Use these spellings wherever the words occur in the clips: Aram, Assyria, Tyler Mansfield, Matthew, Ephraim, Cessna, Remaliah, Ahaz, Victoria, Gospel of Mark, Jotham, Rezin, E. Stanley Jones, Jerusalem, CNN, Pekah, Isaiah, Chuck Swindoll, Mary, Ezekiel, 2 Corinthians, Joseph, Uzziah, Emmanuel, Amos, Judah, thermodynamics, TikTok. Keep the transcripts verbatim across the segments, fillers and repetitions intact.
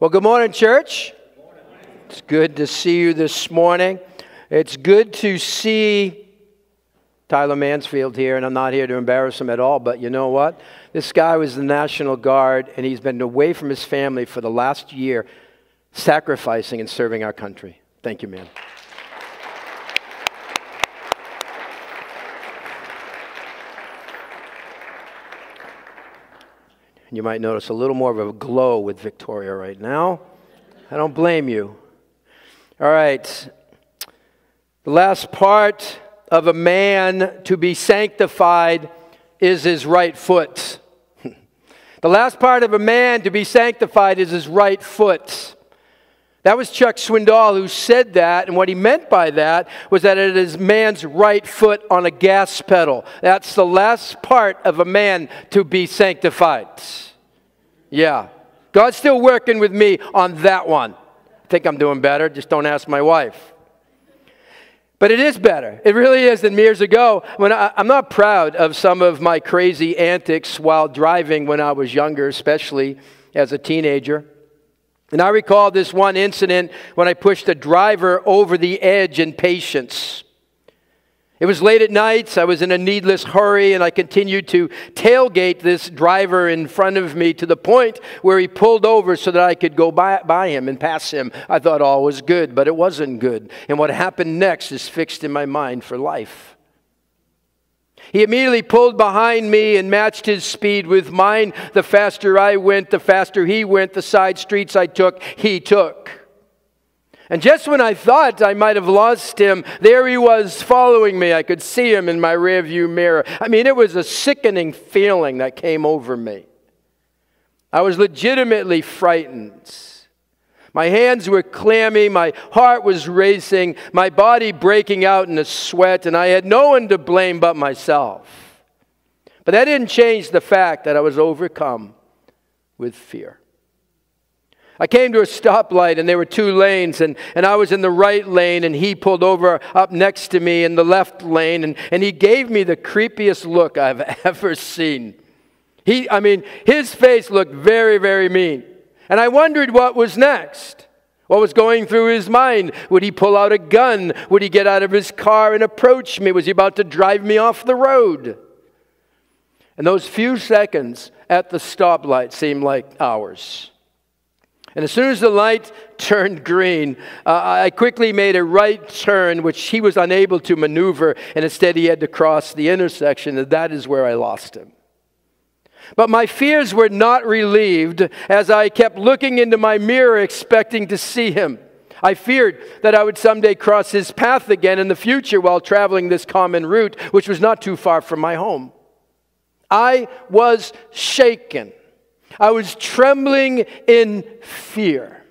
Well, good morning, church. Good morning. It's good to see you this morning. It's good to see Tyler Mansfield here, and I'm not here to embarrass him at all, but you know what? This guy was the National Guard, and he's been away from his family for the last year, sacrificing and serving our country. Thank you, man. And you might notice a little more of a glow with Victoria right now. I don't blame you. All right. The last part of a man to be sanctified is his right foot. The last part of a man to be sanctified is his right foot. That was Chuck Swindoll who said that, and what he meant by that was that it is man's right foot on a gas pedal. That's the last part of a man to be sanctified. Yeah. God's still working with me on that one. I think I'm doing better. Just don't ask my wife. But it is better. It really is than years ago. When I, I'm not proud of some of my crazy antics while driving when I was younger, especially as a teenager. And I recall this one incident when I pushed a driver over the edge in patience. It was late at night, I was in a needless hurry, and I continued to tailgate this driver in front of me to the point where he pulled over so that I could go by, by him and pass him. I thought all was good, but it wasn't good. And what happened next is fixed in my mind for life. He immediately pulled behind me and matched his speed with mine. The faster I went, the faster he went. The side streets I took, he took. And just when I thought I might have lost him, there he was following me. I could see him in my rearview mirror. I mean, it was a sickening feeling that came over me. I was legitimately frightened. My hands were clammy, my heart was racing, my body breaking out in a sweat, and I had no one to blame but myself. But that didn't change the fact that I was overcome with fear. I came to a stoplight, and there were two lanes, and, and I was in the right lane, and he pulled over up next to me in the left lane, and, and he gave me the creepiest look I've ever seen. He, I mean, his face looked very, very mean. And I wondered what was next. What was going through his mind? Would he pull out a gun? Would he get out of his car and approach me? Was he about to drive me off the road? And those few seconds at the stoplight seemed like hours. And as soon as the light turned green, uh, I quickly made a right turn, which he was unable to maneuver, and instead he had to cross the intersection, and that is where I lost him. But my fears were not relieved as I kept looking into my mirror expecting to see him. I feared that I would someday cross his path again in the future while traveling this common route, which was not too far from my home. I was shaken. I was trembling in fear.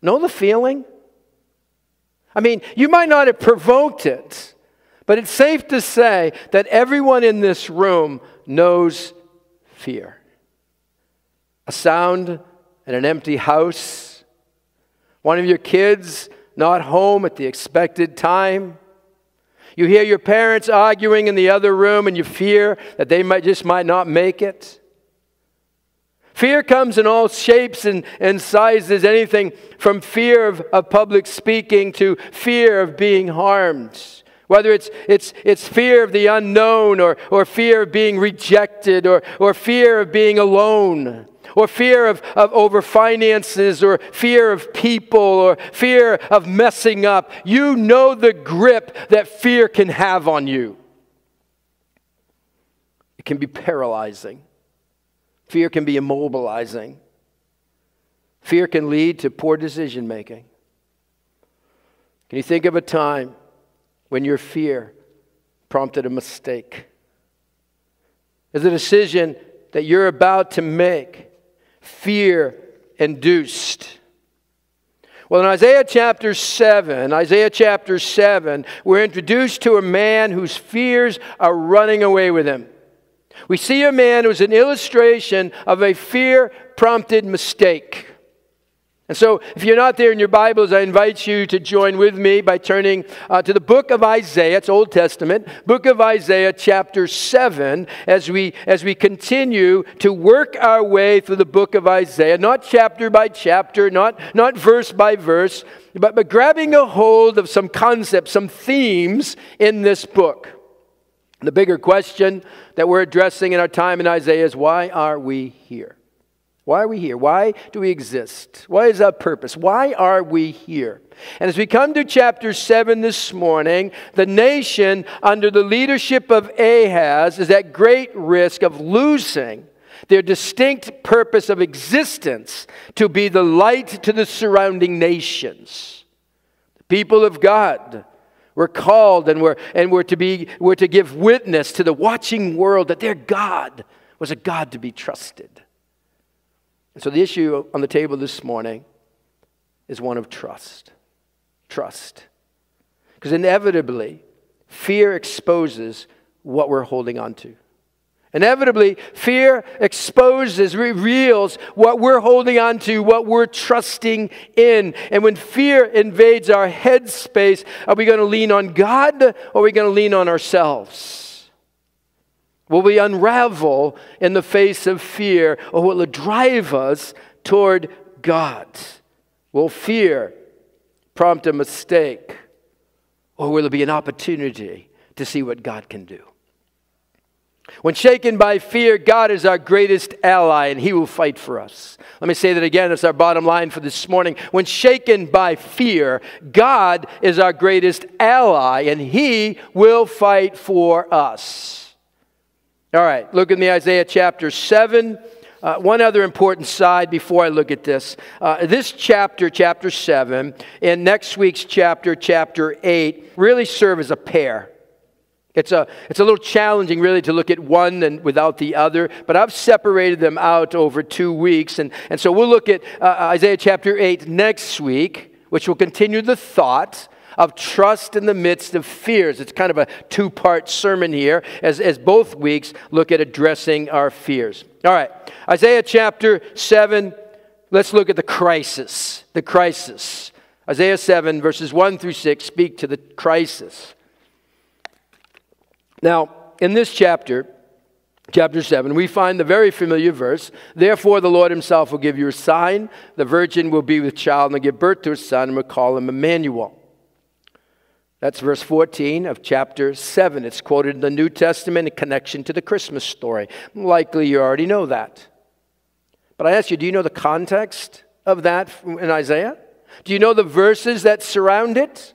Know the feeling? I mean, you might not have provoked it. But it's safe to say that everyone in this room knows fear. A sound in an empty house, one of your kids not home at the expected time. You hear your parents arguing in the other room and you fear that they might just might not make it. Fear comes in all shapes and, and sizes, anything from fear of, of public speaking to fear of being harmed. Whether it's it's it's fear of the unknown or, or fear of being rejected or, or fear of being alone or fear of, of over finances or fear of people or fear of messing up. You know the grip that fear can have on you. It can be paralyzing. Fear can be immobilizing. Fear can lead to poor decision making. Can you think of a time when your fear prompted a mistake? Is a decision that you're about to make fear-induced? Well, in Isaiah chapter seven, Isaiah chapter seven, we're introduced to a man whose fears are running away with him. We see a man who's an illustration of a fear-prompted mistake. And so if you're not there in your Bibles, I invite you to join with me by turning uh, to the book of Isaiah. It's Old Testament, book of Isaiah chapter seven, as we, as we continue to work our way through the book of Isaiah, not chapter by chapter, not, not verse by verse, but, but grabbing a hold of some concepts, some themes in this book. The bigger question that we're addressing in our time in Isaiah is, why are we here? Why are we here? Why do we exist? What is our purpose? Why are we here? And as we come to chapter seven this morning, the nation under the leadership of Ahaz is at great risk of losing their distinct purpose of existence to be the light to the surrounding nations. The people of God were called and were, and were, to be, were to give witness to the watching world that their God was a God to be trusted. So the issue on the table this morning is one of trust. Trust. Because inevitably, fear exposes what we're holding on to. Inevitably, fear exposes, reveals what we're holding on to, what we're trusting in. And when fear invades our headspace, are we going to lean on God or are we going to lean on ourselves? Will we unravel in the face of fear, or will it drive us toward God? Will fear prompt a mistake, or will it be an opportunity to see what God can do? When shaken by fear, God is our greatest ally, and He will fight for us. Let me say that again. It's our bottom line for this morning. When shaken by fear, God is our greatest ally, and He will fight for us. All right, look in the Isaiah chapter seven. Uh, one other important side before I look at this. Uh, this chapter, chapter seven, and next week's chapter, chapter eight, really serve as a pair. It's a, it's a little challenging really to look at one and without the other, but I've separated them out over two weeks. And, and so we'll look at uh, Isaiah chapter eight next week, which will continue the thought of trust in the midst of fears. It's kind of a two-part sermon here, as, as both weeks look at addressing our fears. All right, Isaiah chapter seven, let's look at the crisis, the crisis. Isaiah seven, verses one through six, speak to the crisis. Now, in this chapter, chapter seven, we find the very familiar verse, "Therefore the Lord himself will give you a sign, the virgin will be with child and will give birth to a son and will call him Emmanuel." That's verse fourteen of chapter seven. It's quoted in the New Testament in connection to the Christmas story. Likely you already know that. But I ask you, do you know the context of that in Isaiah? Do you know the verses that surround it?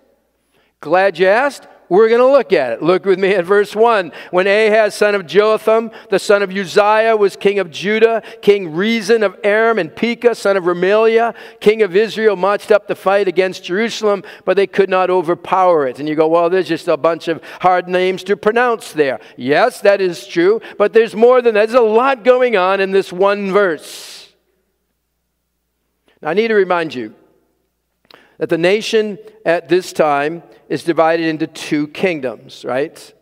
Glad you asked. We're going to look at it. Look with me at verse one. "When Ahaz, son of Jotham, the son of Uzziah, was king of Judah, King Rezin of Aram and Pekah, son of Remaliah, king of Israel, marched up to fight against Jerusalem, but they could not overpower it." And you go, well, there's just a bunch of hard names to pronounce there. Yes, that is true, but there's more than that. There's a lot going on in this one verse. Now, I need to remind you that the nation at this time is divided into two kingdoms, right?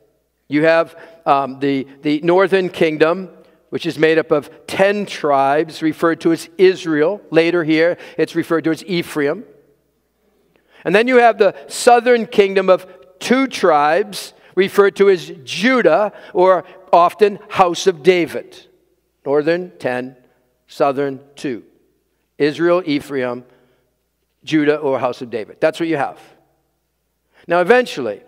You have um, the, the northern kingdom, which is made up of ten tribes, referred to as Israel. Later here, it's referred to as Ephraim. And then you have the southern kingdom of two tribes, referred to as Judah, or often House of David. Northern, ten. Southern, two. Israel, Ephraim, Judah, or House of David. That's what you have. Now, eventually,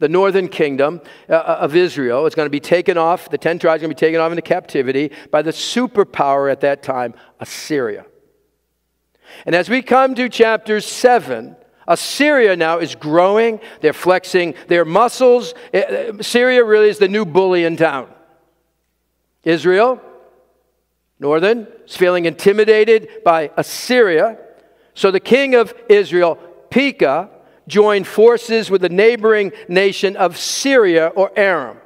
the northern kingdom uh, of Israel is going to be taken off, the ten tribes are going to be taken off into captivity by the superpower at that time, Assyria. And as we come to chapter seven, Assyria now is growing, they're flexing their muscles. Assyria really is the new bully in town. Israel, northern, is feeling intimidated by Assyria. So the king of Israel, Pekah, joined forces with the neighboring nation of Syria or Aram.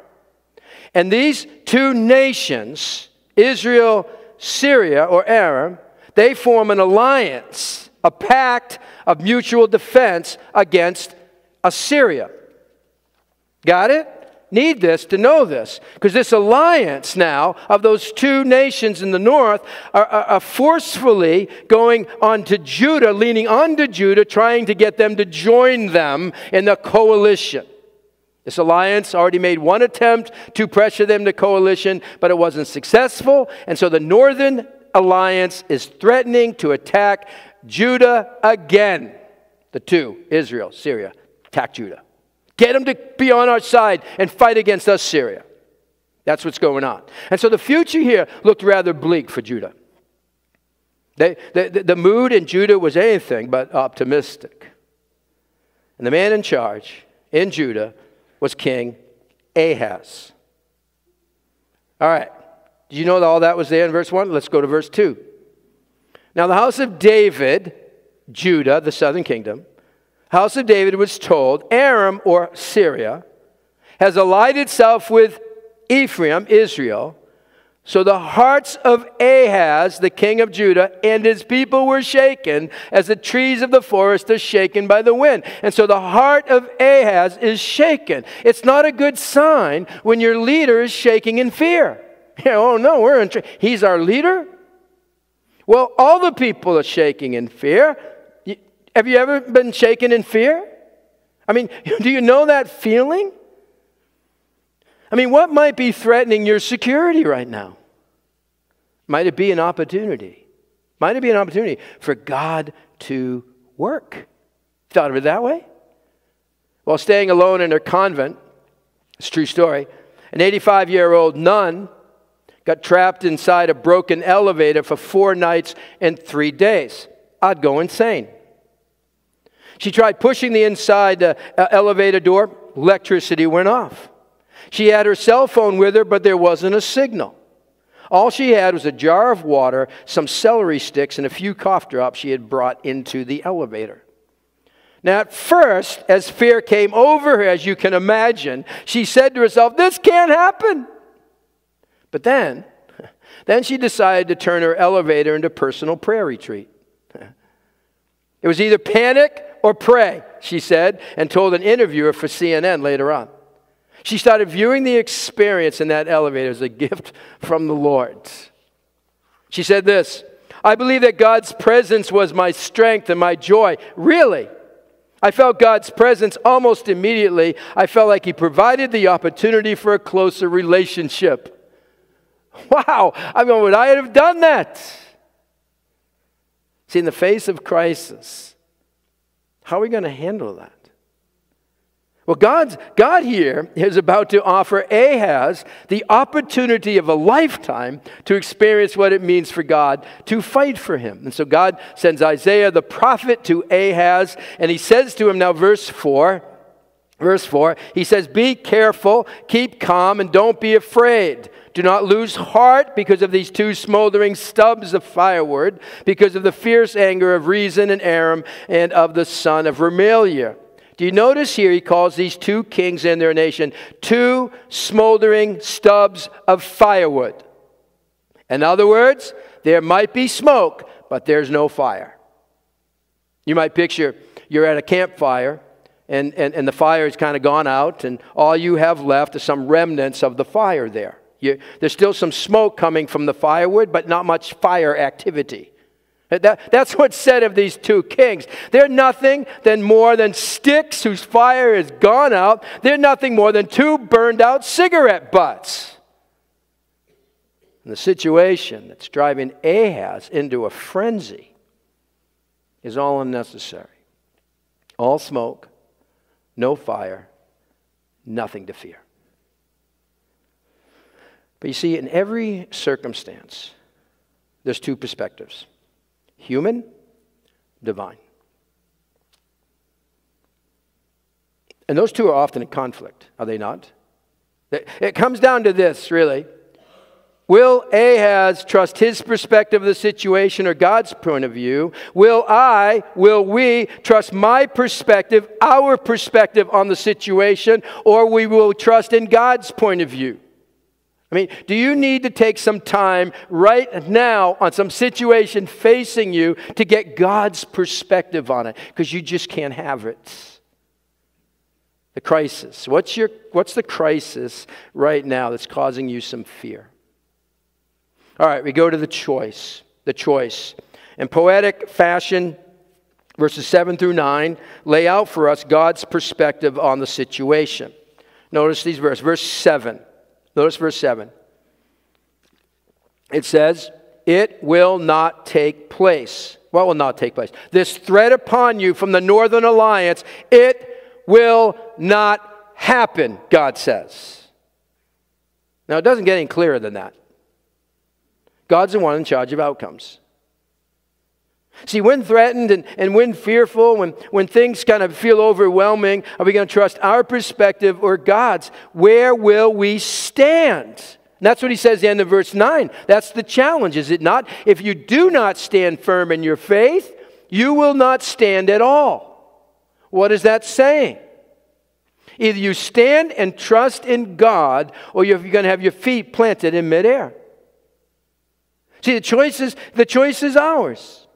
And these two nations, Israel, Syria or Aram, they form an alliance, a pact of mutual defense against Assyria. Got it? need this, to know this, because this alliance now of those two nations in the north are, are, are forcefully going on to Judah, leaning onto Judah, trying to get them to join them in the coalition. This alliance already made one attempt to pressure them to coalition, but it wasn't successful, and so the northern alliance is threatening to attack Judah again. The two, Israel, Syria, attack Judah. Get them to be on our side and fight against us, Syria. That's what's going on. And so the future here looked rather bleak for Judah. They, they, the mood in Judah was anything but optimistic. And the man in charge in Judah was King Ahaz. All right. Did you know that all that was there in verse one? Let's go to verse two. Now the house of David, Judah, the southern kingdom, house of David was told, Aram, or Syria, has allied itself with Ephraim, Israel. So the hearts of Ahaz, the king of Judah, and his people were shaken as the trees of the forest are shaken by the wind. And so the heart of Ahaz is shaken. It's not a good sign when your leader is shaking in fear. You know, oh no, we're in tr- he's our leader? Well, all the people are shaking in fear. Have you ever been shaken in fear? I mean, do you know that feeling? I mean, what might be threatening your security right now? Might it be an opportunity? Might it be an opportunity for God to work? Thought of it that way? While staying alone in her convent, it's a true story, an eighty-five-year-old nun got trapped inside a broken elevator for four nights and three days. I'd go insane. She tried pushing the inside uh, elevator door. Electricity went off. She had her cell phone with her, but there wasn't a signal. All she had was a jar of water, some celery sticks, and a few cough drops she had brought into the elevator. Now, at first, as fear came over her, as you can imagine, she said to herself, this can't happen. But then, then she decided to turn her elevator into personal prayer retreat. It was either panic or pray, she said, and told an interviewer for C N N later on. She started viewing the experience in that elevator as a gift from the Lord. She said this, I believe that God's presence was my strength and my joy. Really? I felt God's presence almost immediately. I felt like He provided the opportunity for a closer relationship. Wow, I mean, would I have done that? See, in the face of crisis, how are we going to handle that? Well, God's, God here is about to offer Ahaz the opportunity of a lifetime to experience what it means for God to fight for him. And so God sends Isaiah the prophet to Ahaz, and he says to him, now verse four, verse four, he says, be careful, keep calm, and don't be afraid. Do not lose heart because of these two smoldering stubs of firewood, because of the fierce anger of Rezin and Aram and of the son of Remaliah. Do you notice here he calls these two kings and their nation two smoldering stubs of firewood? In other words, there might be smoke, but there's no fire. You might picture you're at a campfire, and, and, and the fire has kind of gone out, and all you have left is some remnants of the fire there. You, there's still some smoke coming from the firewood, but not much fire activity. That, that's what's said of these two kings. They're nothing than more than sticks whose fire has gone out. They're nothing more than two burned out cigarette butts. And the situation that's driving Ahaz into a frenzy is all unnecessary. All smoke, no fire, nothing to fear. But you see, in every circumstance, there's two perspectives. Human, divine. And those two are often in conflict, are they not? It comes down to this, really. Will Ahaz trust his perspective of the situation or God's point of view? Will I, will we trust my perspective, our perspective on the situation, or we will trust in God's point of view? I mean, do you need to take some time right now on some situation facing you to get God's perspective on it? Because you just can't have it. The crisis. What's your, what's the crisis right now that's causing you some fear? All right, we go to the choice. The choice. In poetic fashion, verses seven through nine lay out for us God's perspective on the situation. Notice ththese verses. Verse seven. Notice verse seven. It says, it will not take place. What will not take place? This threat upon you from the Northern Alliance, it will not happen, God says. Now, it doesn't get any clearer than that. God's the one in charge of outcomes. See, when threatened and, and when fearful, when, when things kind of feel overwhelming, are we going to trust our perspective or God's? Where will we stand? And that's what he says at the end of verse nine. That's the challenge, is it not? If you do not stand firm in your faith, you will not stand at all. What is that saying? Either you stand and trust in God, or you're going to have your feet planted in midair. See, the choice is, the choice is ours.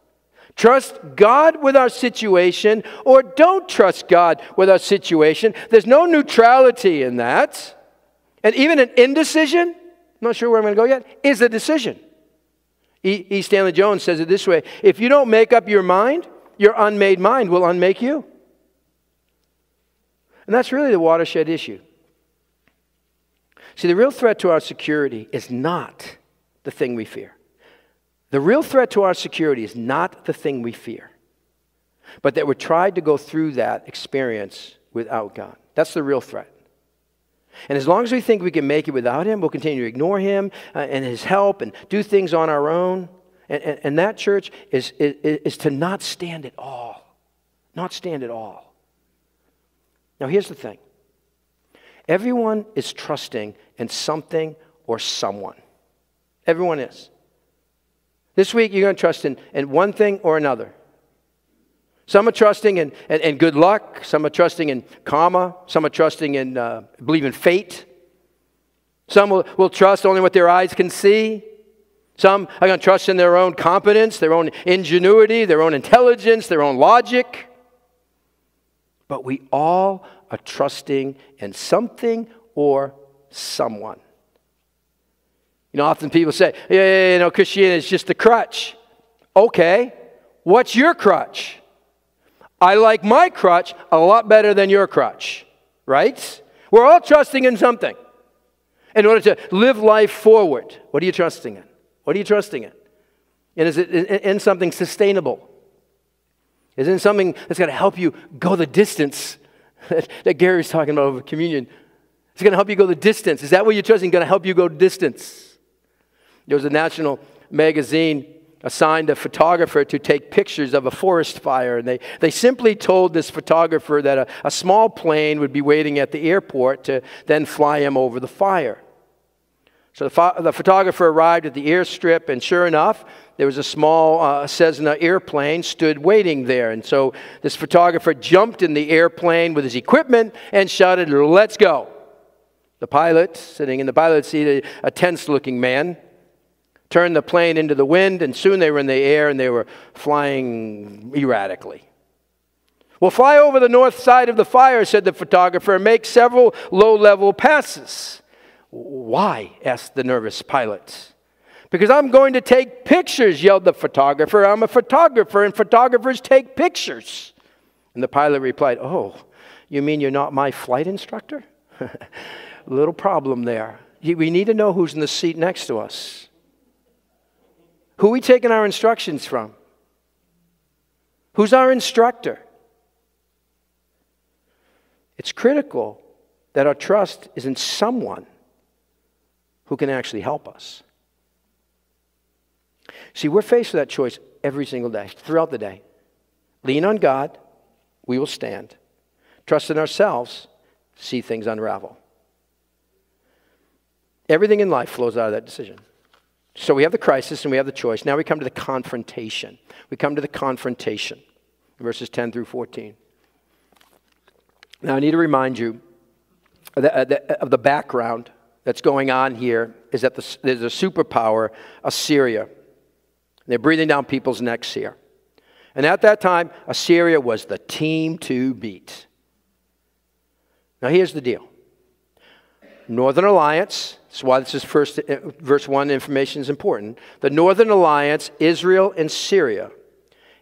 Trust God with our situation, or don't trust God with our situation. There's no neutrality in that. And even an indecision, I'm not sure where I'm going to go yet, is a decision. E. E. Stanley Jones says it this way, if you don't make up your mind, your unmade mind will unmake you. And that's really the watershed issue. See, the real threat to our security is not the thing we fear. The real threat to our security is not the thing we fear, but that we're tried to go through that experience without God. That's the real threat. And as long as we think we can make it without Him, we'll continue to ignore Him uh, and His help and do things on our own. And, and, and that, church, is, is, is to not stand at all. Not stand at all. Now, here's the thing. Everyone is trusting in something or someone. Everyone is. This week, you're going to trust in, in one thing or another. Some are trusting in, in, in good luck. Some are trusting in karma. Some are trusting in, uh, believe in fate. Some will, will trust only what their eyes can see. Some are going to trust in their own competence, their own ingenuity, their own intelligence, their own logic. But we all are trusting in something or someone. You know, often people say, yeah, yeah, you know, Christianity is just a crutch. Okay, what's your crutch? I like my crutch a lot better than your crutch, right? We're all trusting in something in order to live life forward. What are you trusting in? What are you trusting in? And is it in something sustainable? Isn't it something that's going to help you go the distance that Gary's talking about over communion? It's going to help you go the distance. Is that what you're trusting? Going to help you go the distance? There was a national magazine assigned a photographer to take pictures of a forest fire, and they, they simply told this photographer that a, a small plane would be waiting at the airport to then fly him over the fire. So the, pho- the photographer arrived at the airstrip, and sure enough, there was a small uh, Cessna airplane stood waiting there. And so this photographer jumped in the airplane with his equipment and shouted, "Let's go." The pilot, sitting in the pilot seat, a, a tense-looking man, turned the plane into the wind, and soon they were in the air, and they were flying erratically. "We'll fly over the north side of the fire," said the photographer, "and make several low-level passes." "Why?" asked the nervous pilot. "Because I'm going to take pictures," yelled the photographer. "I'm a photographer, and photographers take pictures." And the pilot replied, "Oh, you mean you're not my flight instructor?" Little problem there. We need to know who's in the seat next to us. Who are we taking our instructions from? Who's our instructor? It's critical that our trust is in someone who can actually help us. See, we're faced with that choice every single day, throughout the day. Lean on God, we will stand. Trust in ourselves, see things unravel. Everything in life flows out of that decision. So we have the crisis and we have the choice. Now we come to the confrontation. We come to the confrontation, verses ten through fourteen. Now I need to remind you of the background that's going on here, is that the, there's a superpower, Assyria. They're breathing down people's necks here. And at that time, Assyria was the team to beat. Now here's the deal. Northern Alliance, that's why this is first, verse one information is important. The Northern Alliance, Israel and Syria,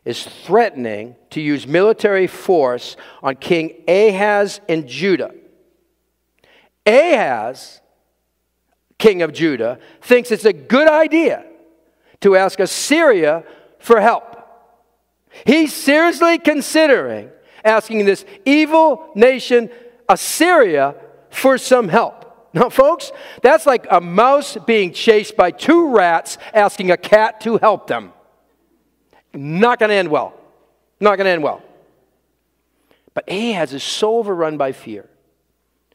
is threatening to use military force on King Ahaz and Judah. Ahaz, king of Judah, thinks it's a good idea to ask Assyria for help. He's seriously considering asking this evil nation, Assyria, for some help. Now, folks, that's like a mouse being chased by two rats asking a cat to help them. Not going to end well. Not going to end well. But Ahaz is so overrun by fear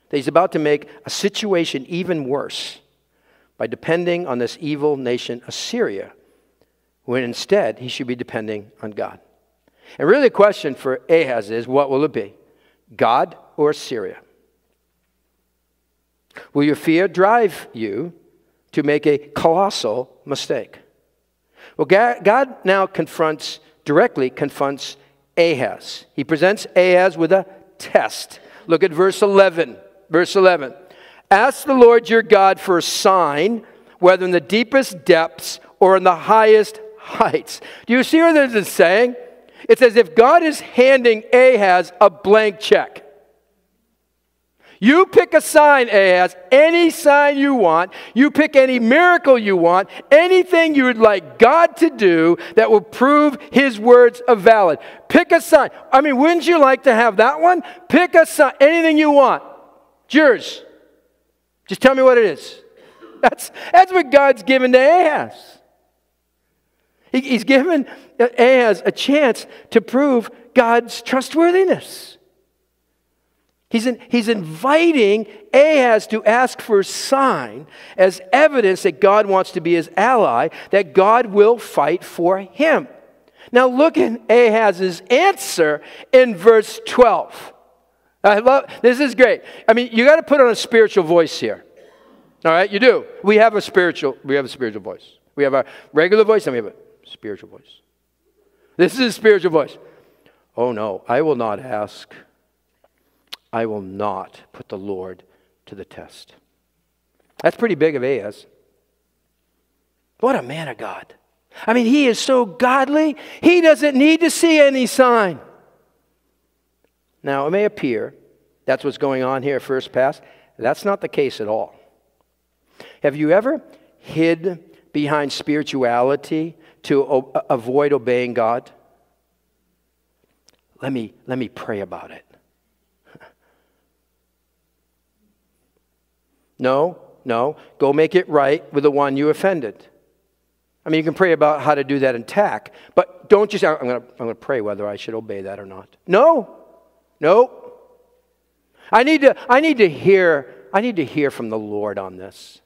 that he's about to make a situation even worse by depending on this evil nation, Assyria, when instead he should be depending on God. And really the question for Ahaz is, what will it be? God or Assyria? Will your fear drive you to make a colossal mistake? Well, God now confronts, directly confronts Ahaz. He presents Ahaz with a test. Look at verse eleven. Verse eleven. Ask the Lord your God for a sign, whether in the deepest depths or in the highest heights. Do you see what this is saying? It's as if God is handing Ahaz a blank check. You pick a sign, Ahaz, any sign you want. You pick any miracle you want, anything you would like God to do that will prove his words are valid. Pick a sign. I mean, wouldn't you like to have that one? Pick a sign, anything you want. It's yours. Just tell me what it is. That's, that's what God's given to Ahaz. He, he's given Ahaz a chance to prove God's trustworthiness. He's, in, he's inviting Ahaz to ask for a sign as evidence that God wants to be his ally, that God will fight for him. Now look at Ahaz's answer in verse twelve. I love, this is great. I mean, you got to put on a spiritual voice here. All right, you do. We have a spiritual, we have a spiritual voice. We have our regular voice and we have a spiritual voice. This is a spiritual voice. Oh no, I will not ask. I will not put the Lord to the test. That's pretty big of Ahaz. What a man of God. I mean, he is so godly, he doesn't need to see any sign. Now, it may appear that's what's going on here at first pass. That's not the case at all. Have you ever hid behind spirituality to o- avoid obeying God? Let me, let me pray about it. No, no. Go make it right with the one you offended. I mean, you can pray about how to do that in tact, but don't just, I'm going to I'm going to pray whether I should obey that or not. No, no. I need to, I need to hear, I need to hear from the Lord on this.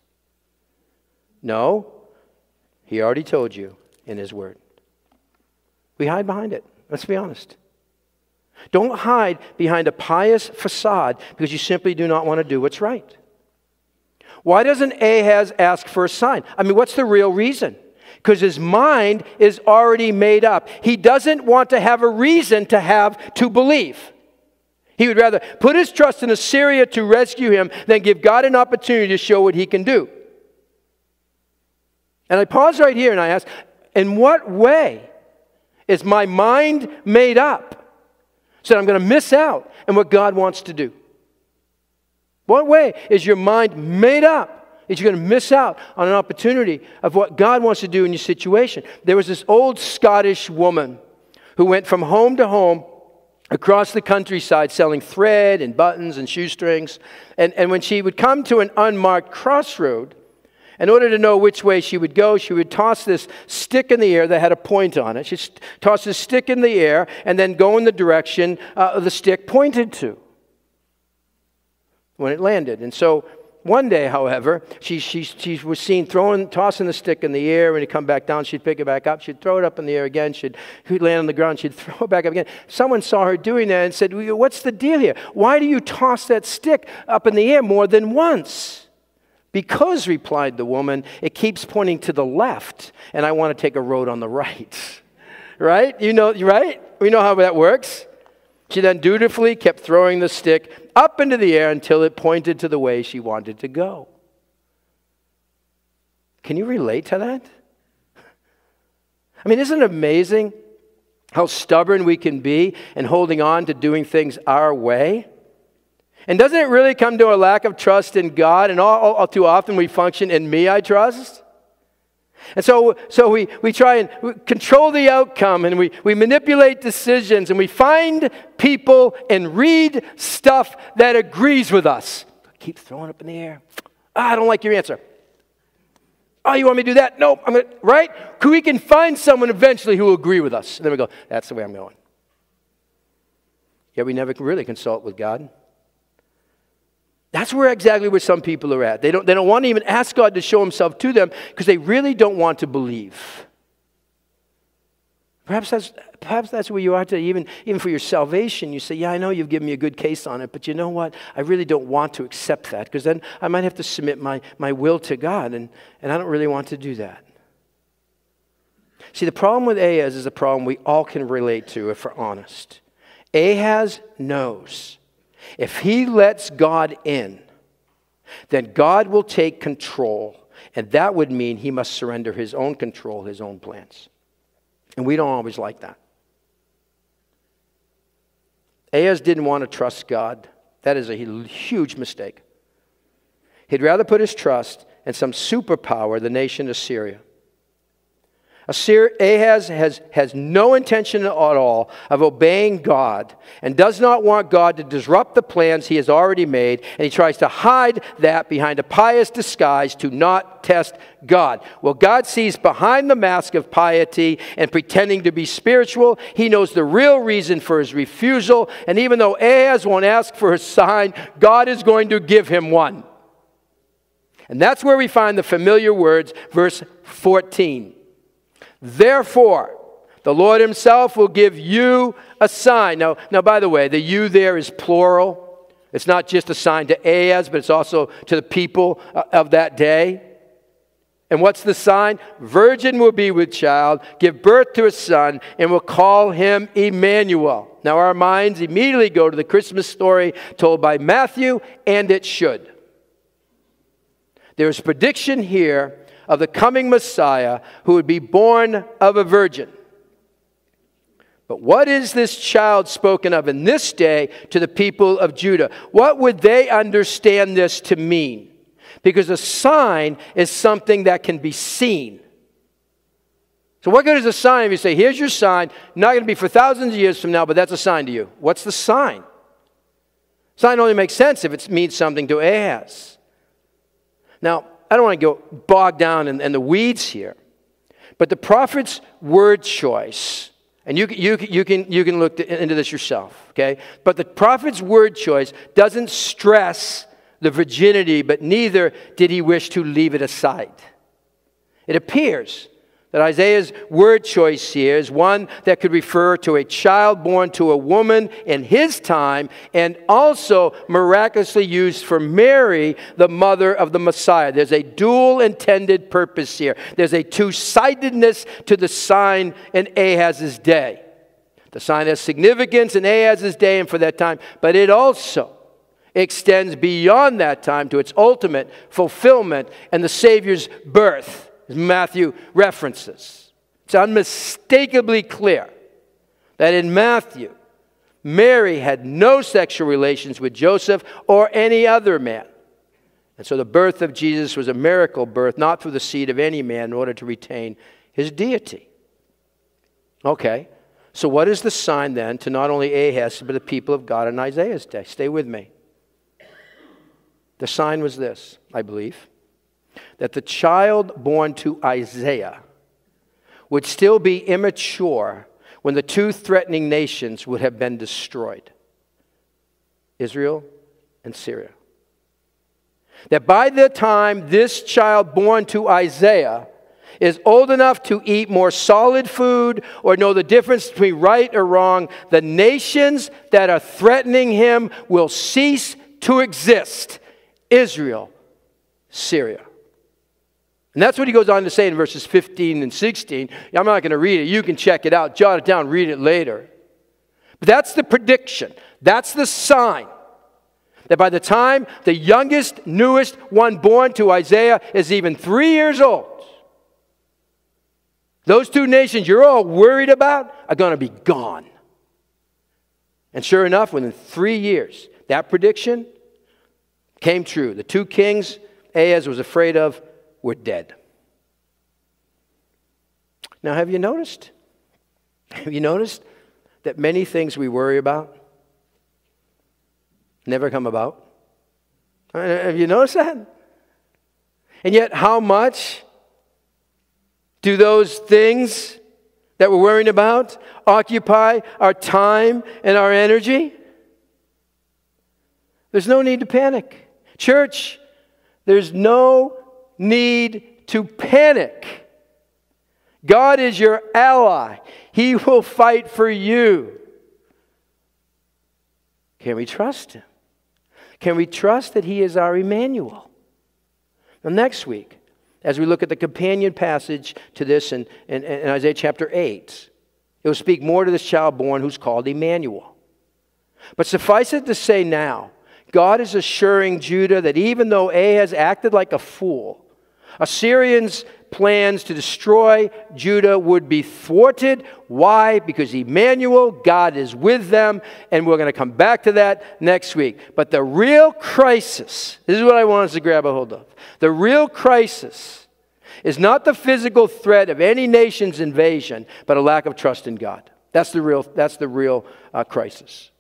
No, he already told you in his word. We hide behind it. Let's be honest. Don't hide behind a pious facade because you simply do not want to do what's right. Why doesn't Ahaz ask for a sign? I mean, what's the real reason? Because his mind is already made up. He doesn't want to have a reason to have to believe. He would rather put his trust in Assyria to rescue him than give God an opportunity to show what he can do. And I pause right here and I ask, in what way is my mind made up so that I'm going to miss out on what God wants to do? What way is your mind made up that you're going to miss out on an opportunity of what God wants to do in your situation? There was this old Scottish woman who went from home to home across the countryside selling thread and buttons and shoestrings. And, and when she would come to an unmarked crossroad, in order to know which way she would go, she would toss this stick in the air that had a point on it. She'd toss this stick in the air and then go in the direction uh, the stick pointed to when it landed. And so one day, however, she, she, she was seen throwing, tossing the stick in the air. When it come back down, she'd pick it back up. She'd throw it up in the air again. She'd, she'd land on the ground. She'd throw it back up again. Someone saw her doing that and said, well, what's the deal here? Why do you toss that stick up in the air more than once? Because, replied the woman, it keeps pointing to the left, and I want to take a road on the right. Right? You know, right? We know how that works. She then dutifully kept throwing the stick up into the air until it pointed to the way she wanted to go. Can you relate to that? I mean, isn't it amazing how stubborn we can be in holding on to doing things our way? And doesn't it really come to a lack of trust in God? And all, all too often we function in me I trust. And so, so we, we try and control the outcome, and we, we manipulate decisions, and we find people and read stuff that agrees with us. Keep throwing up in the air. Ah, I don't like your answer. Oh, you want me to do that? No, I'm gonna, right? We can find someone eventually who will agree with us. And then we go, that's the way I'm going. Yet we never really consult with God. That's where exactly where some people are at. They don't, they don't want to even ask God to show himself to them because they really don't want to believe. Perhaps that's, perhaps that's where you are today. Even, even for your salvation, you say, yeah, I know you've given me a good case on it, but you know what? I really don't want to accept that because then I might have to submit my, my will to God, and, and I don't really want to do that. See, the problem with Ahaz is a problem we all can relate to if we're honest. Ahaz knows if he lets God in, then God will take control, and that would mean he must surrender his own control, his own plans. And we don't always like that. Ahaz didn't want to trust God. That is a huge mistake. He'd rather put his trust in some superpower, the nation Assyria. Ahaz has, has no intention at all of obeying God and does not want God to disrupt the plans he has already made, and he tries to hide that behind a pious disguise to not test God. Well, God sees behind the mask of piety and pretending to be spiritual. He knows the real reason for his refusal, and even though Ahaz won't ask for a sign, God is going to give him one. And that's where we find the familiar words, verse fourteen. Therefore, the Lord himself will give you a sign. Now, now, by the way, the you there is plural. It's not just a sign to Ahaz, but it's also to the people of that day. And what's the sign? Virgin will be with child, give birth to a son, and will call him Emmanuel. Now, our minds immediately go to the Christmas story told by Matthew, and it should. There is prediction here of the coming Messiah who would be born of a virgin. But what is this child spoken of in this day to the people of Judah? What would they understand this to mean? Because a sign is something that can be seen. So what good is a sign if you say, here's your sign, not going to be for thousands of years from now, but that's a sign to you? What's the sign? Sign only makes sense if it means something to Ahaz. Now, I don't want to go bogged down in, in the weeds here, but the prophet's word choice, and you, you, you, can, you can look into this yourself, okay? But the prophet's word choice doesn't stress the virginity, but neither did he wish to leave it aside. It appears that Isaiah's word choice here is one that could refer to a child born to a woman in his time and also miraculously used for Mary, the mother of the Messiah. There's a dual intended purpose here. There's a two-sidedness to the sign in Ahaz's day. The sign has significance in Ahaz's day and for that time, but it also extends beyond that time to its ultimate fulfillment and the Savior's birth. Matthew references. It's unmistakably clear that in Matthew, Mary had no sexual relations with Joseph or any other man. And so the birth of Jesus was a miracle birth, not through the seed of any man in order to retain his deity. Okay, so what is the sign then to not only Ahaz, but the people of God in Isaiah's day? Stay with me. The sign was this, I believe, that the child born to Isaiah would still be immature when the two threatening nations would have been destroyed, Israel and Syria. That by the time this child born to Isaiah is old enough to eat more solid food or know the difference between right or wrong, the nations that are threatening him will cease to exist, Israel, Syria. And that's what he goes on to say in verses fifteen and sixteen. I'm not going to read it. You can check it out, jot it down, read it later. But that's the prediction. That's the sign that by the time the youngest, newest one born to Isaiah is even three years old, those two nations you're all worried about are going to be gone. And sure enough, within three years, that prediction came true. The two kings Ahaz was afraid of were dead. Now, have you noticed? Have you noticed that many things we worry about never come about? Have you noticed that? And yet, how much do those things that we're worrying about occupy our time and our energy? There's no need to panic. Church, there's no need to panic. God is your ally. He will fight for you. Can we trust Him? Can we trust that He is our Emmanuel? Now, next week, as we look at the companion passage to this in, in, in Isaiah chapter eight, it will speak more to this child born who's called Emmanuel. But suffice it to say now, God is assuring Judah that even though Ahaz acted like a fool, Assyrians' plans to destroy Judah would be thwarted. Why? Because Emmanuel, God is with them, and we're going to come back to that next week. But the real crisis, this is what I want us to grab a hold of. The real crisis is not the physical threat of any nation's invasion, but a lack of trust in God. That's the real, that's the real uh, crisis.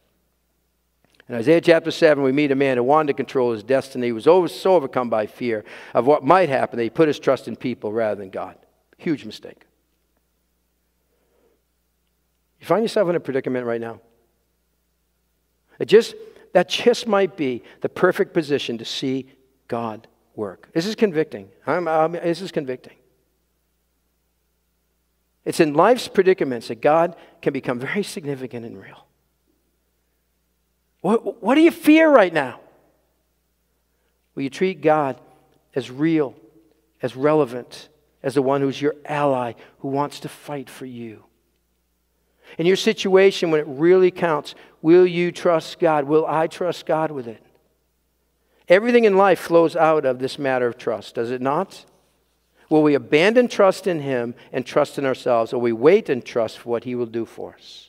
In Isaiah chapter seven, we meet a man who wanted to control his destiny. He was over, so overcome by fear of what might happen that he put his trust in people rather than God. Huge mistake. You find yourself in a predicament right now? It just, that just might be the perfect position to see God work. This is convicting. I'm, I'm, this is convicting. It's in life's predicaments that God can become very significant and real. What, what do you fear right now? Will you treat God as real, as relevant, as the one who's your ally, who wants to fight for you? In your situation, when it really counts, will you trust God? Will I trust God with it? Everything in life flows out of this matter of trust, does it not? Will we abandon trust in Him and trust in ourselves, or we wait and trust for what He will do for us?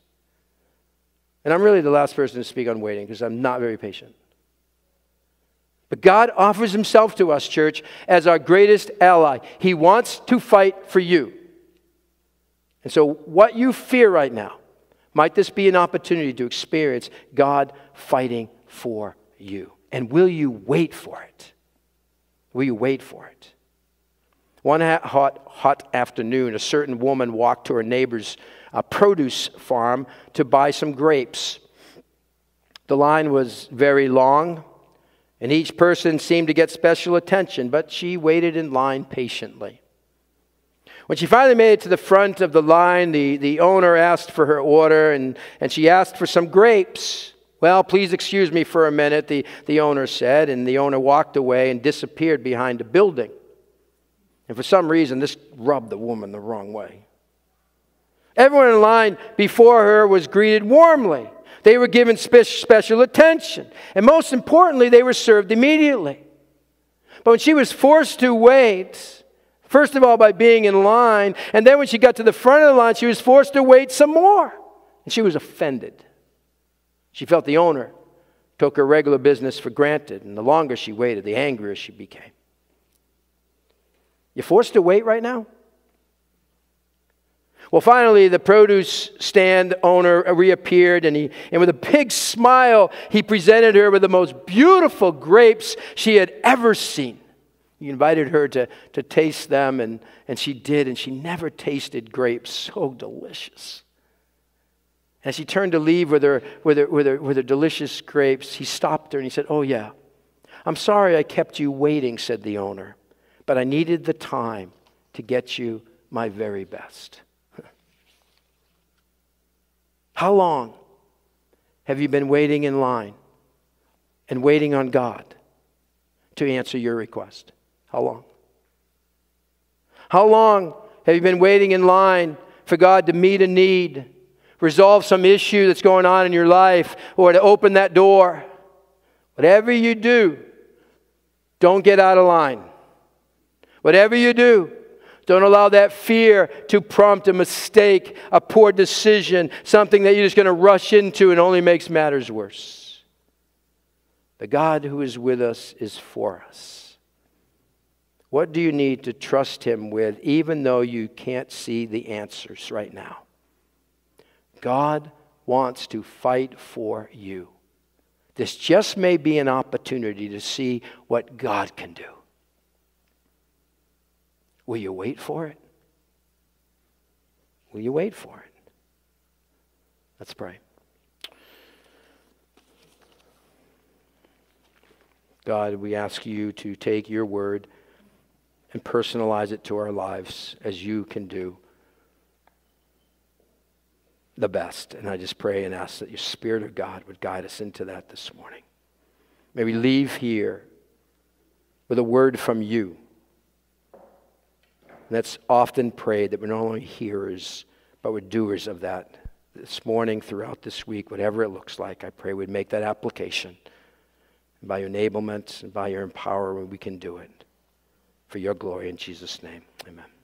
And I'm really the last person to speak on waiting because I'm not very patient. But God offers Himself to us, church, as our greatest ally. He wants to fight for you. And so what you fear right now, might this be an opportunity to experience God fighting for you? And will you wait for it? Will you wait for it? One hot, hot afternoon, a certain woman walked to her neighbor's a produce farm to buy some grapes. The line was very long, and each person seemed to get special attention, but she waited in line patiently. When she finally made it to the front of the line, the, the owner asked for her order, and, and she asked for some grapes. "Well, please excuse me for a minute," the, the owner said, and the owner walked away and disappeared behind a building. And for some reason, this rubbed the woman the wrong way. Everyone in line before her was greeted warmly. They were given spe- special attention. And most importantly, they were served immediately. But when she was forced to wait, first of all by being in line, and then when she got to the front of the line, she was forced to wait some more. And she was offended. She felt the owner took her regular business for granted. And the longer she waited, the angrier she became. You're forced to wait right now? Well, finally, the produce stand owner reappeared, and he, and with a big smile, he presented her with the most beautiful grapes she had ever seen. He invited her to, to taste them, and, and she did, and she never tasted grapes so delicious. As she turned to leave with her, with her, with her, with her delicious grapes, he stopped her, and he said, "Oh, yeah, I'm sorry I kept you waiting," said the owner, "but I needed the time to get you my very best." How long have you been waiting in line and waiting on God to answer your request? How long? How long have you been waiting in line for God to meet a need, resolve some issue that's going on in your life, or to open that door. Whatever you do, don't get out of line. Whatever you do, don't allow that fear to prompt a mistake, a poor decision, something that you're just going to rush into and only makes matters worse. The God who is with us is for us. What do you need to trust Him with, even though you can't see the answers right now? God wants to fight for you. This just may be an opportunity to see what God can do. Will you wait for it? Will you wait for it? Let's pray. God, we ask you to take your word and personalize it to our lives as you can do the best. And I just pray and ask that your Spirit of God would guide us into that this morning. May we leave here with a word from you. And that's often prayed, that we're not only hearers, but we're doers of that. This morning, throughout this week, whatever it looks like, I pray we'd make that application. And by your enablement and by your empowerment, we can do it. For your glory, in Jesus' name, amen.